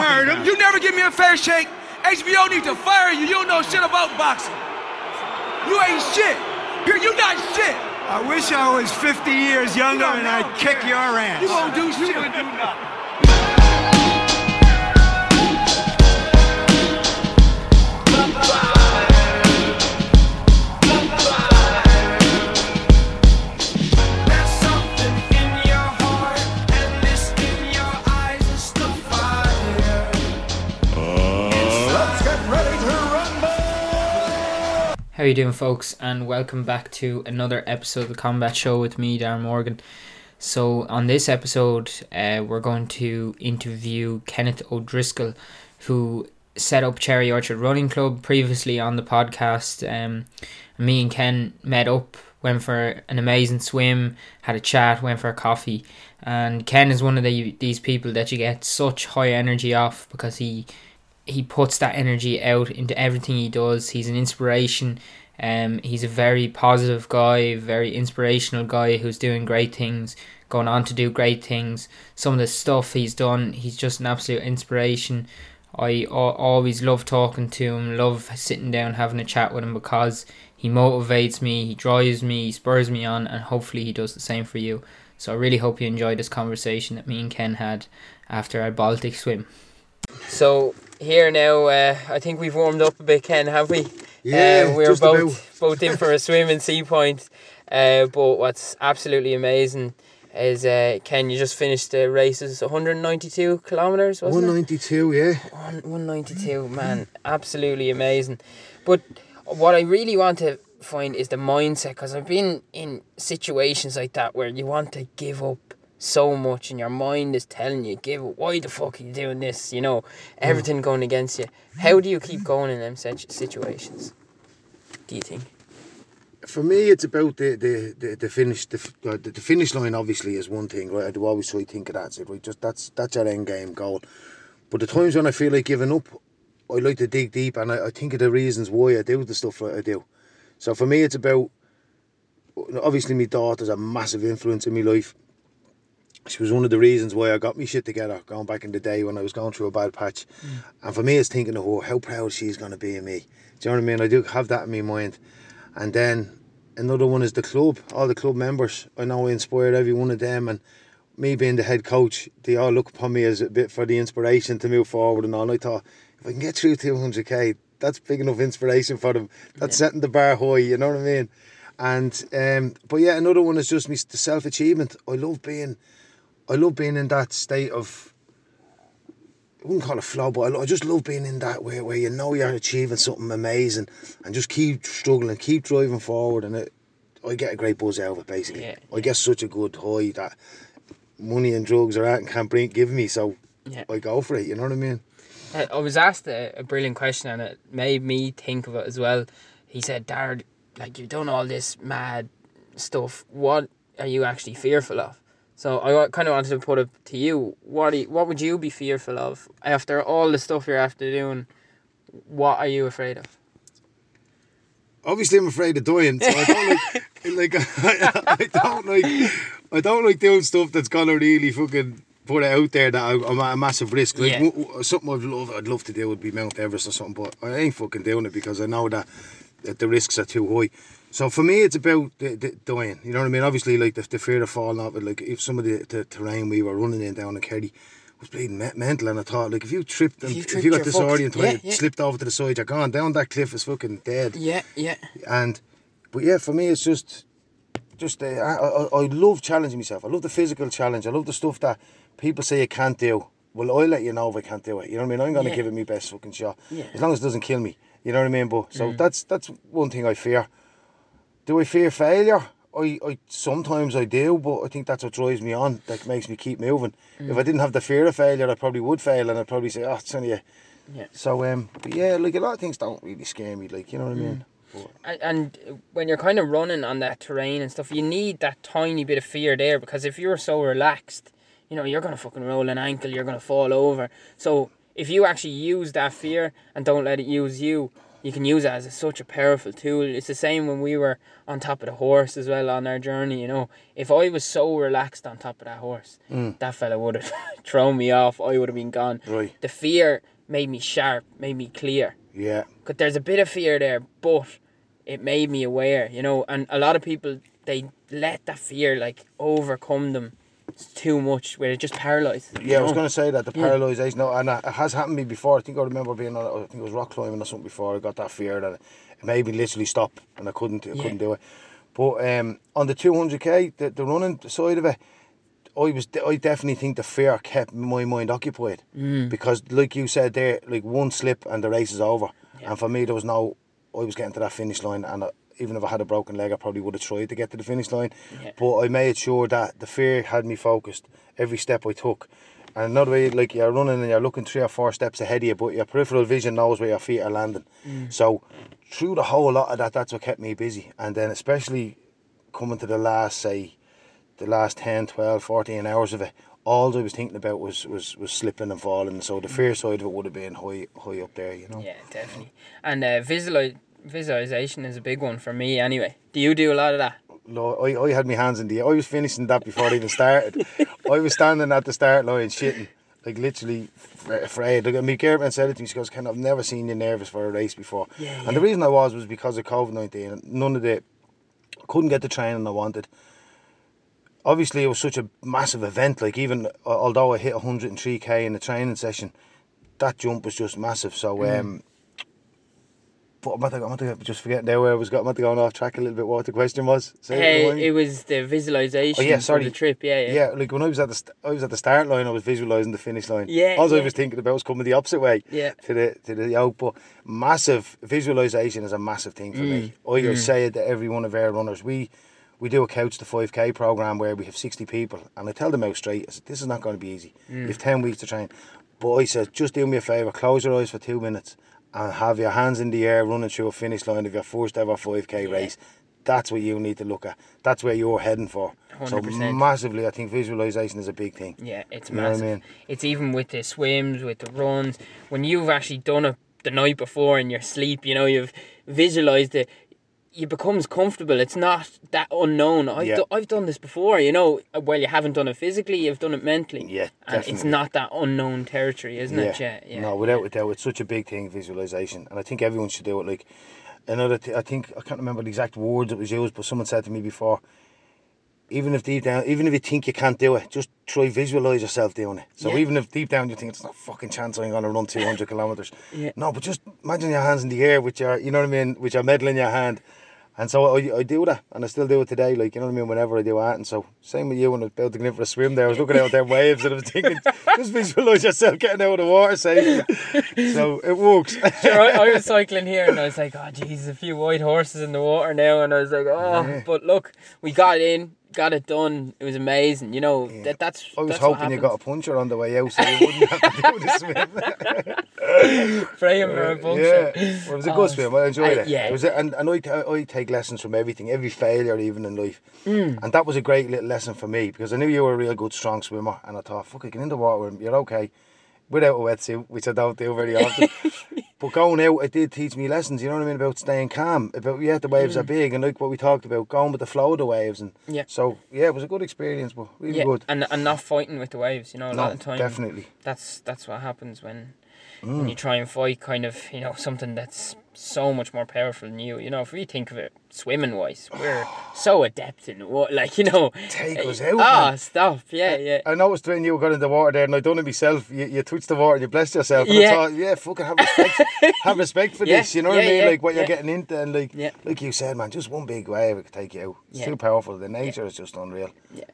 heard him. You never give me a fair shake. HBO needs to fire you. You don't know shit about boxing. You ain't shit. You're not shit. I wish I was 50 years younger and I'd kick your ass. You won't do shit. You won't do nothing. How you doing, folks, and welcome back to another episode of the Combat Show with me, Darren Morgan. So on this episode, we're going to interview Kenneth O'Driscoll, who set up Cherry Orchard Running Club previously on the podcast. Me and Ken met up, went for an amazing swim, had a chat, went for a coffee. And Ken is one of these people that you get such high energy off because he puts that energy out into everything he does. He's an inspiration. He's a very positive guy, very inspirational guy who's doing great things, going on to do great things. Some of the stuff he's done, he's just an absolute inspiration. I always love talking to him, love sitting down having a chat with him because he motivates me, he drives me, he spurs me on, and hopefully he does the same for you. So I really hope you enjoyed this conversation that me and Ken had after our Baltic swim. So here now, I think we've warmed up a bit, Ken, have we? Yeah, we're just both in for a swim in Sea Point. But what's absolutely amazing is, Ken, you just finished the races, 192 kilometres, wasn't 192, it? 192, yeah. 192, man, absolutely amazing. But what I really want to find is the mindset, because I've been in situations like that where you want to give up so much and your mind is telling you, give it, why the fuck are you doing this, you know, everything going against you. How do you keep going in them situations, do you think? For me, it's about the finish. The finish line obviously is one thing, right? I do always try to think of that, so right, just that's our end game goal. But the times when I feel like giving up, I like to dig deep and I think of the reasons why I do the stuff that I do. So for me, it's about, obviously my daughter's a massive influence in my life. She was one of the reasons why I got me shit together, going back in the day when I was going through a bad patch. Mm. And for me, it's thinking of her, how proud she's going to be of me. Do you know what I mean? I do have that in my mind. And then another one is the club, all the club members. I know I inspired every one of them. And me being the head coach, they all look upon me as a bit for the inspiration to move forward and all. And I thought, if I can get through 200k, that's big enough inspiration for them. That's setting the bar high, you know what I mean? And but yeah, another one is just me, the self-achievement. I love being in that state of, I wouldn't call it flow, but I just love being in that way where you know you're achieving something amazing and just keep struggling, keep driving forward, and I get a great buzz out of it, basically. Yeah. I get such a good high that money and drugs are out and can't give me, so I go for it, you know what I mean? I was asked a brilliant question and it made me think of it as well. He said, Darren, like, you've done all this mad stuff, what are you actually fearful of? So I kind of wanted to put it to you, what would you be fearful of? After all the stuff you're after doing, what are you afraid of? Obviously I'm afraid of dying, so I don't I don't like doing stuff that's going to really fucking put it out there that I'm at a massive risk. Like, something I'd love to do would be Mount Everest or something, but I ain't fucking doing it because I know that the risks are too high. So for me, it's about the dying, you know what I mean? Obviously, like, the fear of falling off it, like, if some of the terrain we were running in down in Kerry was bleeding mental, and I thought, like, if you got disoriented and slipped over to the side, you're gone. Down that cliff is fucking dead. Yeah, yeah. But for me, it's just I love challenging myself. I love the physical challenge. I love the stuff that people say you can't do. Well, I'll let you know if I can't do it. You know what I mean? I'm going to give it my best fucking shot. Yeah. As long as it doesn't kill me. You know what I mean? But so that's one thing I fear. Do I fear failure? I sometimes I do, but I think that's what drives me on, that makes me keep moving. If I didn't have the fear of failure, I probably would fail, and I'd probably say, oh, it's only you. Yeah. So, but yeah, like, a lot of things don't really scare me, like, you know what I mean? But, and when you're kind of running on that terrain and stuff, you need that tiny bit of fear there, because if you're so relaxed, you know, you're going to fucking roll an ankle, you're going to fall over. So if you actually use that fear and don't let it use you, you can use it as such a powerful tool. It's the same when we were on top of the horse as well on our journey, you know. If I was so relaxed on top of that horse, that fella would have thrown me off. I would have been gone. Right. The fear made me sharp, made me clear. Yeah. Because there's a bit of fear there, but it made me aware, you know. And a lot of people, they let that fear, like, overcome them. It's too much where it just paralyzes. Yeah, I was going to say that, the paralyzation. No, and it has happened to me before. I think I remember being on, I think it was rock climbing or something before. I got that fear that it made me literally stop, and I couldn't do it. But on the 200k, the running side of it, I definitely think the fear kept my mind occupied, because like you said there, like one slip and the race is over. Yeah. And for me, there was no, I was getting to that finish line, and even if I had a broken leg, I probably would have tried to get to the finish line. Yeah. But I made sure that the fear had me focused every step I took. And another way, like, you're running and you're looking 3 or 4 steps ahead of you, but your peripheral vision knows where your feet are landing. So through the whole lot of that, that's what kept me busy. And then especially coming to the last, say, the last 10, 12, 14 hours of it, all I was thinking about was slipping and falling. So the fear side of it would have been high up there, you know. Yeah, definitely. And visualization is a big one for me anyway. Do you do a lot of that? No, I had my hands in the air. I was finishing that before I even started. I was standing at the start line shitting, like literally afraid. Like, my girlfriend said it to me, she goes, Ken, I've never seen you nervous for a race before. Yeah, and the reason I was because of COVID-19. None of the, I couldn't get the training I wanted. Obviously, it was such a massive event. Like, even although I hit 103k in the training session, that jump was just massive. So, but I'm just forgetting now where I was going. I'm going off track a little bit. What the question was? It was the visualization. Oh, yeah, sorry. For the trip. Yeah. Like when I was at the start line, I was visualizing the finish line. Yeah. All I was thinking about was coming the opposite way. Yeah. To the output. Massive visualization is a massive thing for me. I say it to every one of our runners. We do a Couch to 5K program where we have 60 people, and I tell them out straight. I said, this is not going to be easy. You have 10 weeks to train. But I said, just do me a favor. Close your eyes for 2 minutes. And have your hands in the air running through a finish line of your first ever 5K race. That's what you need to look at. That's where you're heading for. 100%. So massively, I think visualisation is a big thing. Yeah, it's massive. You know what I mean? It's even with the swims, with the runs. When you've actually done it the night before in your sleep, you know, you've visualised it. It becomes comfortable. It's not that unknown. I've done this before, you know. Well, you haven't done it physically, you've done it mentally. Yeah, definitely. And it's not that unknown territory, isn't it? Yeah. No, without a doubt, it's such a big thing, visualization. And I think everyone should do it. Like, another thing, I can't remember the exact words that was used, but someone said to me before, even if you think you can't do it, just try visualize yourself doing it. So even if deep down you think it's not a fucking chance I'm gonna run 200 kilometers. Yeah. No, but just imagine your hands in the air with your, you know what I mean, with your medal in your hand. And so I do that, and I still do it today, like, you know what I mean, whenever I do that. And so, same with you, when I was about to go in for a swim there, I was looking out at them waves, and I was thinking, just visualise yourself getting out of the water safely. So, it works. Sure, I was cycling here, and I was like, oh, Jesus, a few white horses in the water now, and I was like, oh, but look, we got in, got it done, it was amazing, you know, that's I was hoping you got a puncture on the way out, so you wouldn't have to do the swim. Praying for a puncture. Yeah. Well, it was a good swim. I enjoyed it. Yeah. It was, and I take lessons from everything, every failure even in life. And that was a great little lesson for me, because I knew you were a real good, strong swimmer, and I thought, fuck, I can in the water with him, you're okay. Without a wetsuit, which I don't do very often. But going out, it did teach me lessons, you know what I mean, about staying calm, about, the waves are big, and like what we talked about, going with the flow of the waves. And so, it was a good experience, but really good. And not fighting with the waves, you know, a lot of time. Definitely. That's what happens when you try and fight kind of, you know, something that's so much more powerful than you. You know, if we think of it swimming wise, we're so adept in what, like, you know, take us out. I noticed when you got in the water there, and I done it myself, you touched the water and you blessed yourself, and I thought, fucking have respect for this, you know what I mean, like what you're getting into. And like you said, man, just one big wave it could take you out. It's too powerful. The nature is just unreal.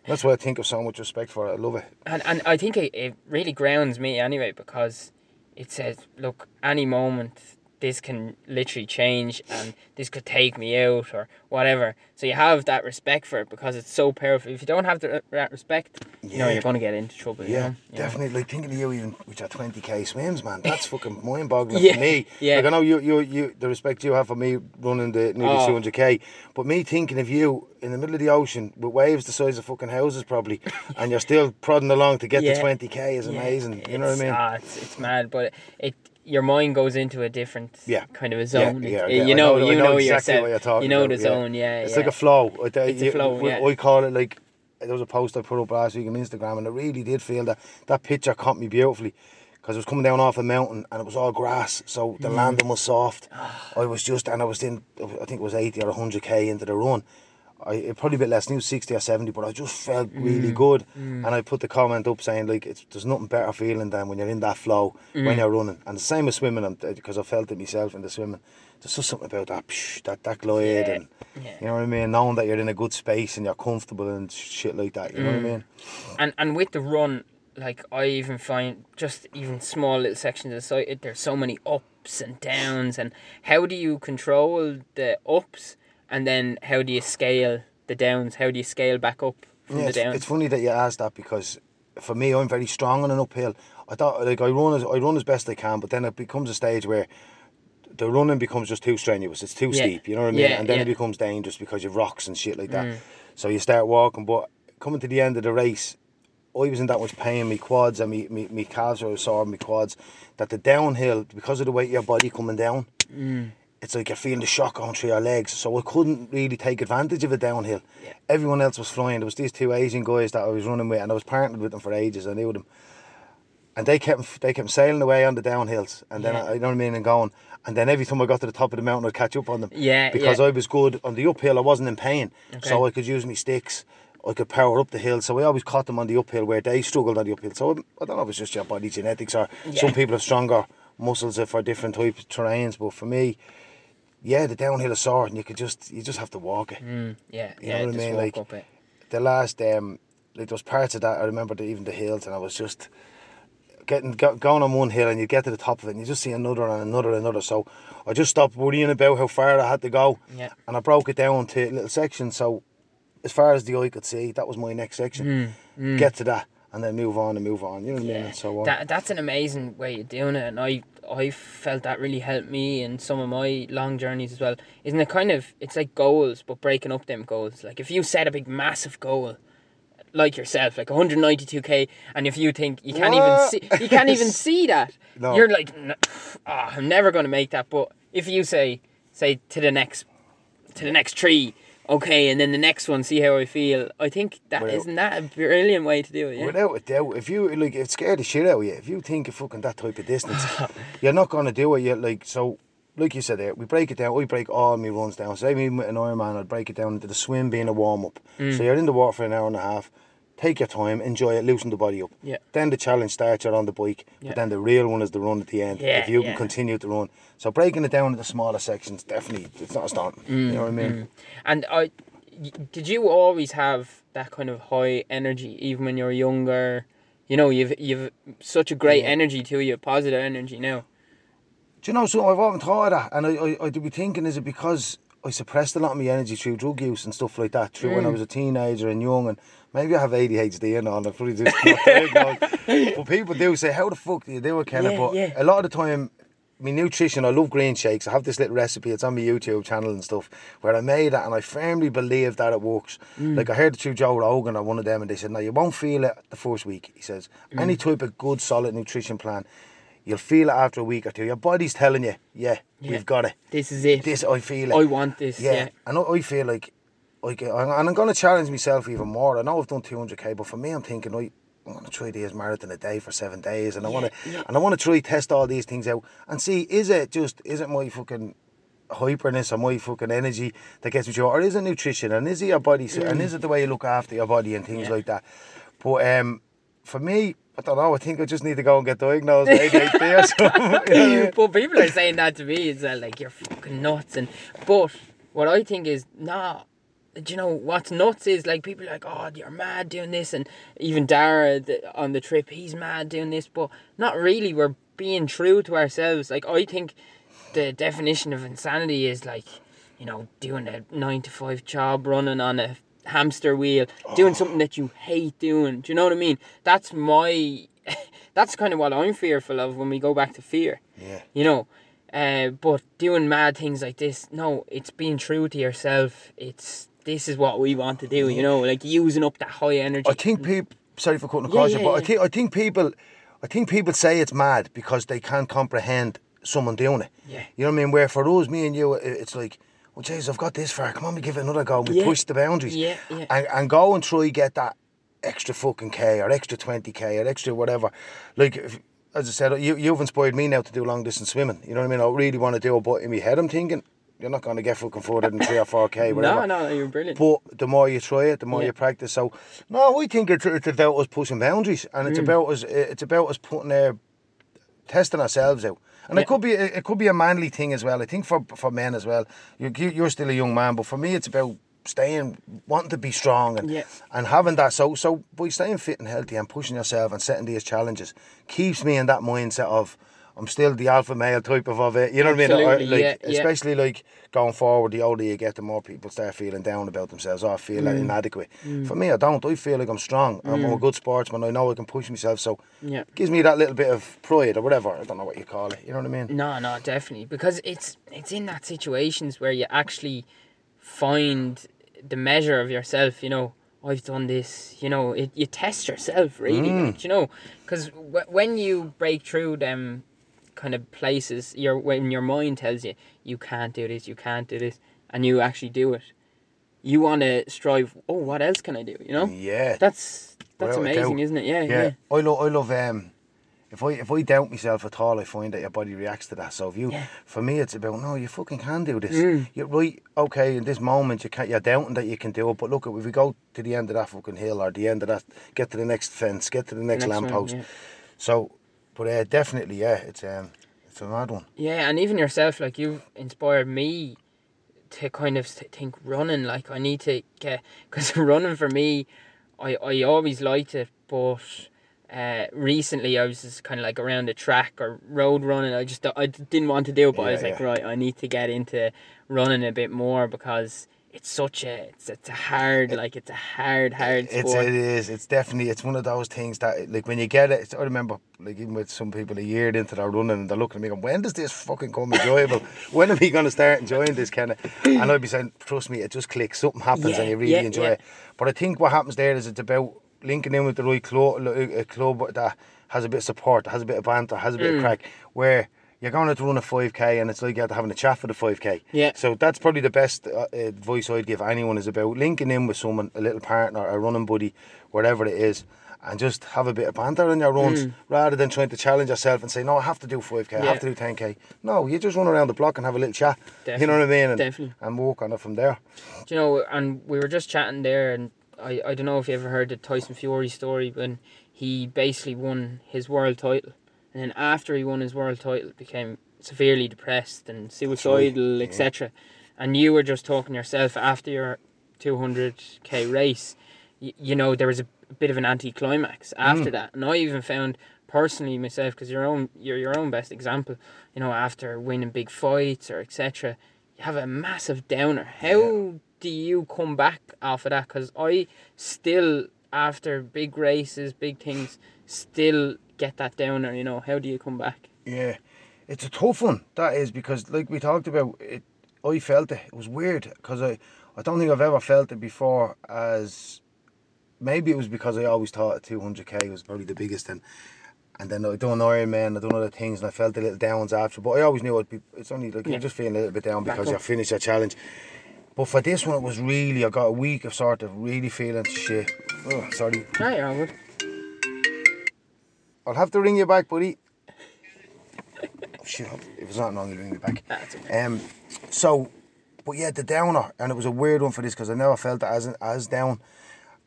That's why I think of so much respect for it. I love it. And I think it really grounds me anyway, because it says, look, any moment this can literally change, and this could take me out or whatever. So you have that respect for it, because it's so powerful. If you don't have that respect, you know, you're going to get into trouble. Yeah, you know? Definitely. Like, thinking of you even with your 20k swims, man, that's fucking mind-boggling for me. Yeah. Like, I know you, the respect you have for me running the nearly 200k, but me thinking of you in the middle of the ocean with waves the size of fucking houses probably, and you're still prodding along to get to 20k is amazing. You know what I mean? It's mad, but it your mind goes into a different kind of a zone. You know yourself, you know the zone. It's like a flow. It's a flow. I call it like, there was a post I put up last week on Instagram, and I really did feel that that picture caught me beautifully, because I was coming down off a mountain and it was all grass, so the landing was soft. I was in, I think it was 80 or 100k into the run. Probably a bit less, new 60 or 70, but I just felt really good. And I put the comment up saying, like, there's nothing better feeling than when you're in that flow, when you're running. And the same with swimming, because I felt it myself in the swimming. There's just something about that glide, and you know what I mean, knowing that you're in a good space and you're comfortable and shit like that, you know what I mean? And with the run, like, I even find just even small little sections of the site, there's so many ups and downs, and how do you control the ups? And then how do you scale the downs? How do you scale back up from the downs? It's funny that you asked that, because for me, I'm very strong on an uphill. I thought, like, I run as best I can, but then it becomes a stage where the running becomes just too strenuous. It's too steep, you know what I mean? Yeah, and then it becomes dangerous because you've rocks and shit like that. So you start walking, but coming to the end of the race, I was in that much pain, my quads and my calves were sore, my quads, that the downhill, because of the weight of your body coming down, it's like you're feeling the shock going through your legs. So I couldn't really take advantage of a downhill. Yeah. Everyone else was flying. There was these two Asian guys that I was running with, and I was partnered with them for ages. I knew them. And they kept sailing away on the downhills. And then, I, you know what I mean, and going. And then every time I got to the top of the mountain, I'd catch up on them. Yeah, because I was good on the uphill. I wasn't in pain. Okay. So I could use my sticks. I could power up the hill. So I always caught them on the uphill where they struggled on the uphill. So I don't know if it's just your body genetics or some people have stronger muscles for different types of terrains. But for me... yeah, the downhill is sore, and you just have to walk it. You know what I mean? Like up it. The last, like those parts of that, I remember even the hills, and I was just going on one hill, and you get to the top of it, and you just see another and another and another. So I just stopped worrying about how far I had to go, and I broke it down to little sections. So as far as the eye could see, that was my next section. Get to that, and then move on. You know what I mean? And so on. That's an amazing way of doing it, and I felt that really helped me in some of my long journeys as well. Isn't it kind of, it's like goals, but breaking up them goals. Like if you set a big massive goal, like yourself, like 192k, and if you think you can't even see that, no. You're like, I'm never going to make that. But if you say to the next tree, okay, and then the next one, see how I feel. I think that isn't that a brilliant way to do it. Yeah? Without a doubt, if you like, it scared the shit out of you. If you think of fucking that type of distance, you're not gonna do it. Like you said, there we break it down. I break all my runs down. So even with an Ironman, I'd break it down into the swim being a warm up. So you're in the water for an hour and a half. Take your time, enjoy it, loosen the body up. Yeah. Then the challenge starts, you're on the bike, but then the real one is the run at the end, if you can continue to run. So breaking it down into smaller sections, definitely, it's not a stunt. You know what I mean? And did you always have that kind of high energy, even when you were younger? You know, you've such a great energy to you, positive energy now. Do you know, so I've often thought of that, and I'd be thinking, is it because I suppressed a lot of my energy through drug use and stuff like that, when I was a teenager and young, and maybe I have ADHD and all, I probably do. But people do say, how the fuck do you do it, Kenneth? But a lot of the time, my nutrition, I love green shakes. I have this little recipe, it's on my YouTube channel and stuff, where I made it, and I firmly believe that it works. Like I heard it through Joe Rogan or one of them, and they said, no, you won't feel it the first week, he says. Any type of good, solid nutrition plan, you'll feel it after a week or two. Your body's telling you, we've got it. This is it. This, I feel it. I want this, And I feel like, I'm going to challenge myself even more. I know I've done 200k, but for me, I'm thinking, I'm going to try this marathon a day for 7 days, and I want to try test all these things out and see, is it my fucking hyperness or my fucking energy that gets me through, or is it nutrition, and is it your body, and is it the way you look after your body and things like that? But for me, I don't know, I think I just need to go and get diagnosed with ADHD or something. But people are saying that to me, it's like, you're fucking nuts. But what I think is, nah, do you know, what's nuts is, like, people are like, oh, you're mad doing this, and even Dara on the trip, he's mad doing this, but not really, we're being true to ourselves. Like, I think the definition of insanity is, like, you know, doing a 9-to-5 job, running on a hamster wheel, doing something that you hate doing. Do you know what I mean? That's kind of what I'm fearful of when we go back to fear. Yeah. You know, but doing mad things like this, no, it's being true to yourself. This is what we want to do, you know, like using up that high energy. I think people, sorry for cutting across you, but I think people I think people say it's mad because they can't comprehend someone doing it. Yeah. You know what I mean? Where for us, me and you, it's like, oh, jeez, I've got this far. Come on, we give it another go. We push the boundaries. Yeah. And go and try get that extra fucking K or extra 20K or extra whatever. Like, if, as I said, you've inspired me now to do long distance swimming. You know what I mean? I really want to do it, but in my head I'm thinking, you're not going to get fucking further than 3 or 4K, whatever. No, you're brilliant. But the more you try it, the more you practice. So, no, I think it's about us pushing boundaries, and it's about us putting our, testing ourselves out. And it could be a manly thing as well. I think for men as well, you're still a young man, but for me it's about wanting to be strong and having that. So by staying fit and healthy and pushing yourself and setting these challenges keeps me in that mindset of, I'm still the alpha male type of it. You know Absolutely, what I mean? Especially like going forward, the older you get, the more people start feeling down about themselves. I feel like inadequate. For me, I don't. I feel like I'm strong. I'm a good sportsman. I know I can push myself. So it gives me that little bit of pride or whatever. I don't know what you call it. You know what I mean? No, definitely. Because it's in that situations where you actually find the measure of yourself. You know, I've done this. You know, you test yourself really. Like, you know, because when you break through them kind of places, when your mind tells you, you can't do this, and you actually do it, you want to strive, what else can I do, you know? Yeah. That's amazing, isn't it? Yeah. I love, if I doubt myself at all, I find that your body reacts to that. So for me, it's about, no, you fucking can do this. You're right, okay, in this moment, you're doubting that you can do it, but look, if we go to the end of that fucking hill, or the end of that, get to the next fence, get to the next lamppost. Yeah. So, but definitely, it's a mad one. Yeah, and even yourself, like, you've inspired me to kind of think running, like, I need to get... Because running for me, I always liked it, but recently I was just kind of like around the track or road running. I didn't want to do it, but I was like, right, I need to get into running a bit more because... It's a hard sport. It is. It's definitely, it's one of those things that, like, when you get it, I remember, like, even with some people a year into their running and they're looking at me going, when does this fucking come enjoyable? When are we going to start enjoying this kind of? And I'd be saying, trust me, it just clicks. Something happens and you really enjoy it. But I think what happens there is it's about linking in with the right club that has a bit of support, has a bit of banter, has a bit of crack, where... You're going to run a 5K and it's like you're having a chat for the 5K. Yeah. So that's probably the best advice I'd give anyone is about linking in with someone, a little partner, a running buddy, whatever it is, and just have a bit of banter in your runs rather than trying to challenge yourself and say, no, I have to do 5K, I have to do 10K. No, you just run around the block and have a little chat. Definitely. You know what I mean? And walk on it from there. Do you know, and we were just chatting there, and I don't know if you ever heard the Tyson Fury story, but he basically won his world title. And then after he won his world title, became severely depressed and suicidal, etc. And you were just talking yourself after your 200K race, you know, there was a bit of an anticlimax after that. And I even found personally myself, because you're your own best example, you know, after winning big fights or etc., you have a massive downer. How do you come back off of that? Because I still, after big races, big things, still... get that down, or, you know, how do you come back? Yeah, it's a tough one, that is, because like we talked about it, I felt it was weird because I don't think I've ever felt it before. As maybe it was because I always thought 200k was probably the biggest thing, and then I done Ironman, I done other things, and I felt a little downs after, but I always knew I'd be, it's only like you're just feeling a little bit down because you finished your challenge. But for this one, it was really, I got a week of sort of really feeling shit. Oh, sorry. No, you're all good. I'll have to ring you back, buddy. Shut up. If it's not long, I'll ring you back. That's okay. But yeah, the downer, and it was a weird one for this because I never felt as down,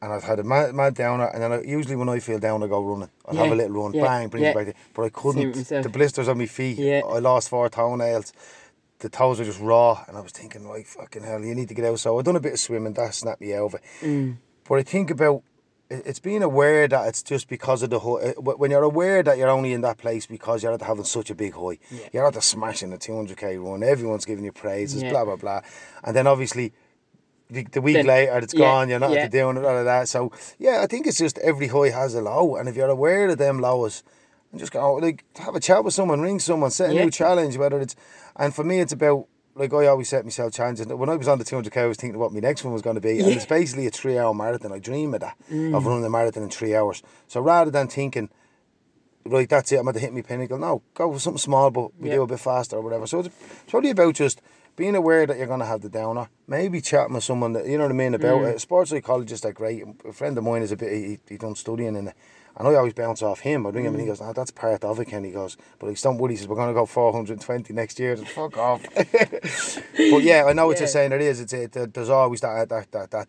and I've had a mad downer, and then usually when I feel down, I go running. I'll have a little run, bang, bring it back there. But I couldn't. The blisters on my feet. Yeah. I lost 4 toenails. The toes were just raw, and I was thinking, like, fucking hell, you need to get out. So I done a bit of swimming. That snapped me over. But I think about. It's being aware that it's just because of the whole... When you're aware that you're only in that place because you're not having such a big high. Yeah. You're not smashing a 200k run. Everyone's giving you praises, blah, blah, blah. And then obviously, the week later, it's gone. You're not doing it, all of that. So, yeah, I think it's just every high has a low. And if you're aware of them lows, and just go, like, have a chat with someone, ring someone, set a new challenge, whether it's... And for me, it's about... Like, I always set myself challenges. When I was on the 200k, I was thinking what my next one was going to be. Yeah. And it's basically a 3-hour marathon. I dream of that, of running a marathon in 3 hours. So rather than thinking, right, that's it, I'm going to hit my pinnacle. No, go for something small, but we do a bit faster or whatever. So it's probably about just being aware that you're going to have the downer, maybe chatting with someone that, you know what I mean, about it. Sports psychologists are great. A friend of mine is a bit, he done studying in it. And I always bounce off him. I ring him and he goes, "No, that's part of it, Ken." He goes, "But like, don't worry," he says, "we're going to go 420 next year." Says, fuck off. But yeah, I know what you're saying. It is. There's always that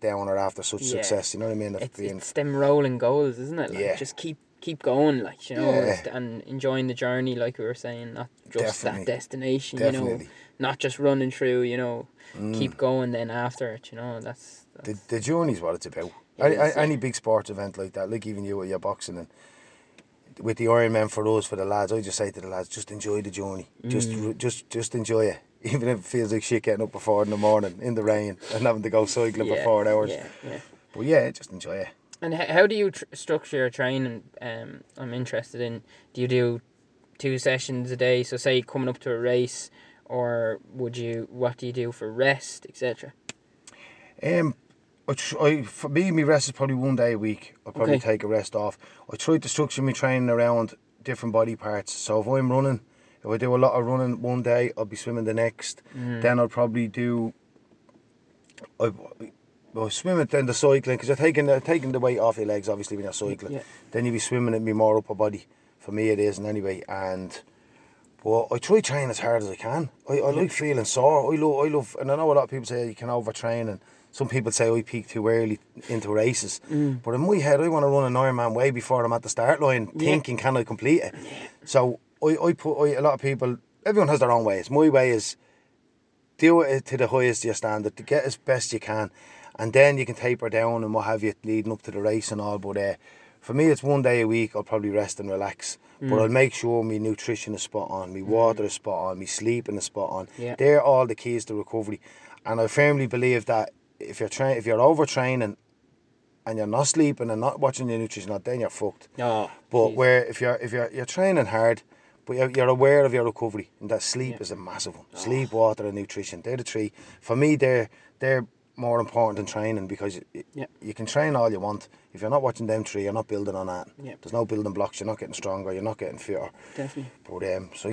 downer after such success. You know what I mean? It's them rolling goals, isn't it? Like, just keep going, like, you know, and enjoying the journey, like we were saying, not just that destination. Definitely. You know, not just running through. You know, keep going. Then after it, you know, that's the journey's what it's about. Any big sports event like that, like even you with your boxing and with the Ironman for us, for the lads, I just say to the lads, just enjoy the journey. Just enjoy it. Even if it feels like shit getting up at 4 in the morning in the rain and having to go cycling for 4 hours. Yeah. But yeah, just enjoy it. And how do you structure your training? I'm interested in, do you do 2 sessions a day? So say coming up to a race, or what do you do for rest, etc.? For me, my rest is probably 1 day a week. I'll probably take a rest off. I try to structure my training around different body parts. So if I'm running, if I do a lot of running one day, I'll be swimming the next. Then I'll probably do... I'll swim it, then the cycling, because you're taking the weight off your legs, obviously, when you're cycling. Yeah. Then you'll be swimming at me more upper body. For me, it isn't anyway. But I try train as hard as I can. I like feeling sore. I love, and I know a lot of people say you can overtrain, and some people say I peak too early into races. But in my head, I want to run an Ironman way before I'm at the start line, thinking, can I complete it? So I put a lot of people, everyone has their own ways. My way is do it to the highest your standard, to get as best you can. And then you can taper down and what have you, leading up to the race and all. But for me, it's 1 day a week. I'll probably rest and relax. But I'll make sure my nutrition is spot on, my water is spot on, my sleeping is spot on. Yeah. They're all the keys to recovery. And I firmly believe that if you're overtraining and you're not sleeping and not watching your nutrition, then you're fucked. Where if you're training hard, but you're aware of your recovery, and that sleep is a massive one. Sleep, water, and nutrition—they're the three. For me, they're more important than training, because you can train all you want. If you're not watching them three, you're not building on that. There's no building blocks. You're not getting stronger. You're not getting fitter. Definitely. But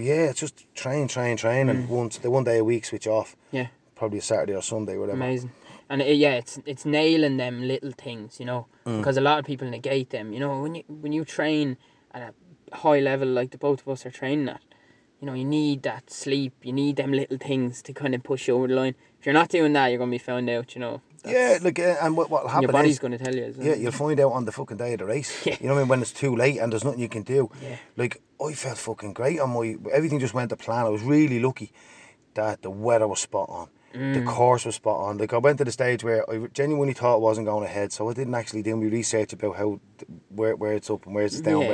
it's just train, and one day a week switch off. Yeah. Probably a Saturday or Sunday, whatever. Amazing. And it's nailing them little things, you know, because a lot of people negate them. You know, when you train at a high level like the both of us are training at, you know, you need that sleep, you need them little things to kind of push you over the line. If you're not doing that, you're going to be found out, you know. And what'll happen is... your body's going to tell you, isn't it? Yeah, you'll find out on the fucking day of the race. You know what I mean? When it's too late and there's nothing you can do. Yeah. Like, I felt fucking great on my... Everything just went to plan. I was really lucky that the weather was spot on. The course was spot on. Like, I went to the stage where I genuinely thought it wasn't going ahead, so I didn't actually do my research about where it's up and where it's down.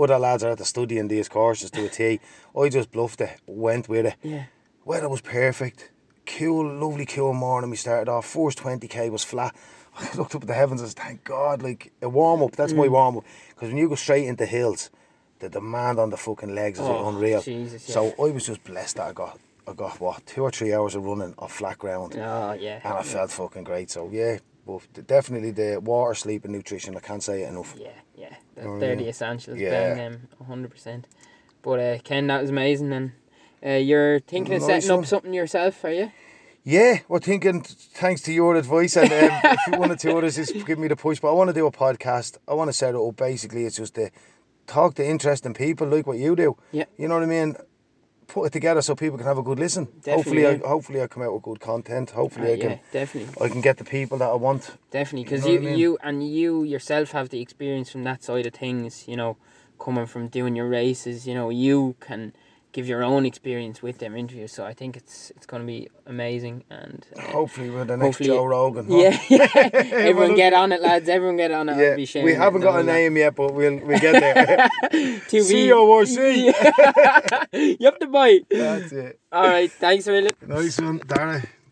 Other lads are at the studying these courses to a T. I just bluffed it, went with it. Yeah. Weather was perfect. Cool, lovely cool morning. We started off. First 20k was flat. I looked up at the heavens and said, "Thank God!" Like a warm up. That's my warm up, because when you go straight into hills, the demand on the fucking legs is unreal. Jesus, yeah. So I was just blessed that I got 2 or 3 hours of running off flat ground. And I felt fucking great. So but definitely the water, sleep, and nutrition. I can't say it enough. They're the essentials. Yeah, them 100%. But Ken, that was amazing. And you're thinking of setting up something yourself, are you? Yeah, we're thinking, thanks to your advice and if you want to do others, just give me the push. But I want to do a podcast. I want to set it up. Basically, it's just to talk to interesting people, like what you do. Yeah, you know what I mean. Put it together so people can have a good listen. Definitely, hopefully I come out with good content. Hopefully I can get the people that I want. Definitely, because you yourself have the experience from that side of things, you know, coming from doing your races, you know, you can give your own experience with them interviews. So I think it's going to be amazing. And hopefully we're the next Joe Rogan. Everyone get on it, lads. Everyone get on it. Yeah. Be we haven't got a name yet, but we'll get there. COOC. You have to buy. That's it. All right. Thanks, William. Nice one, Darren.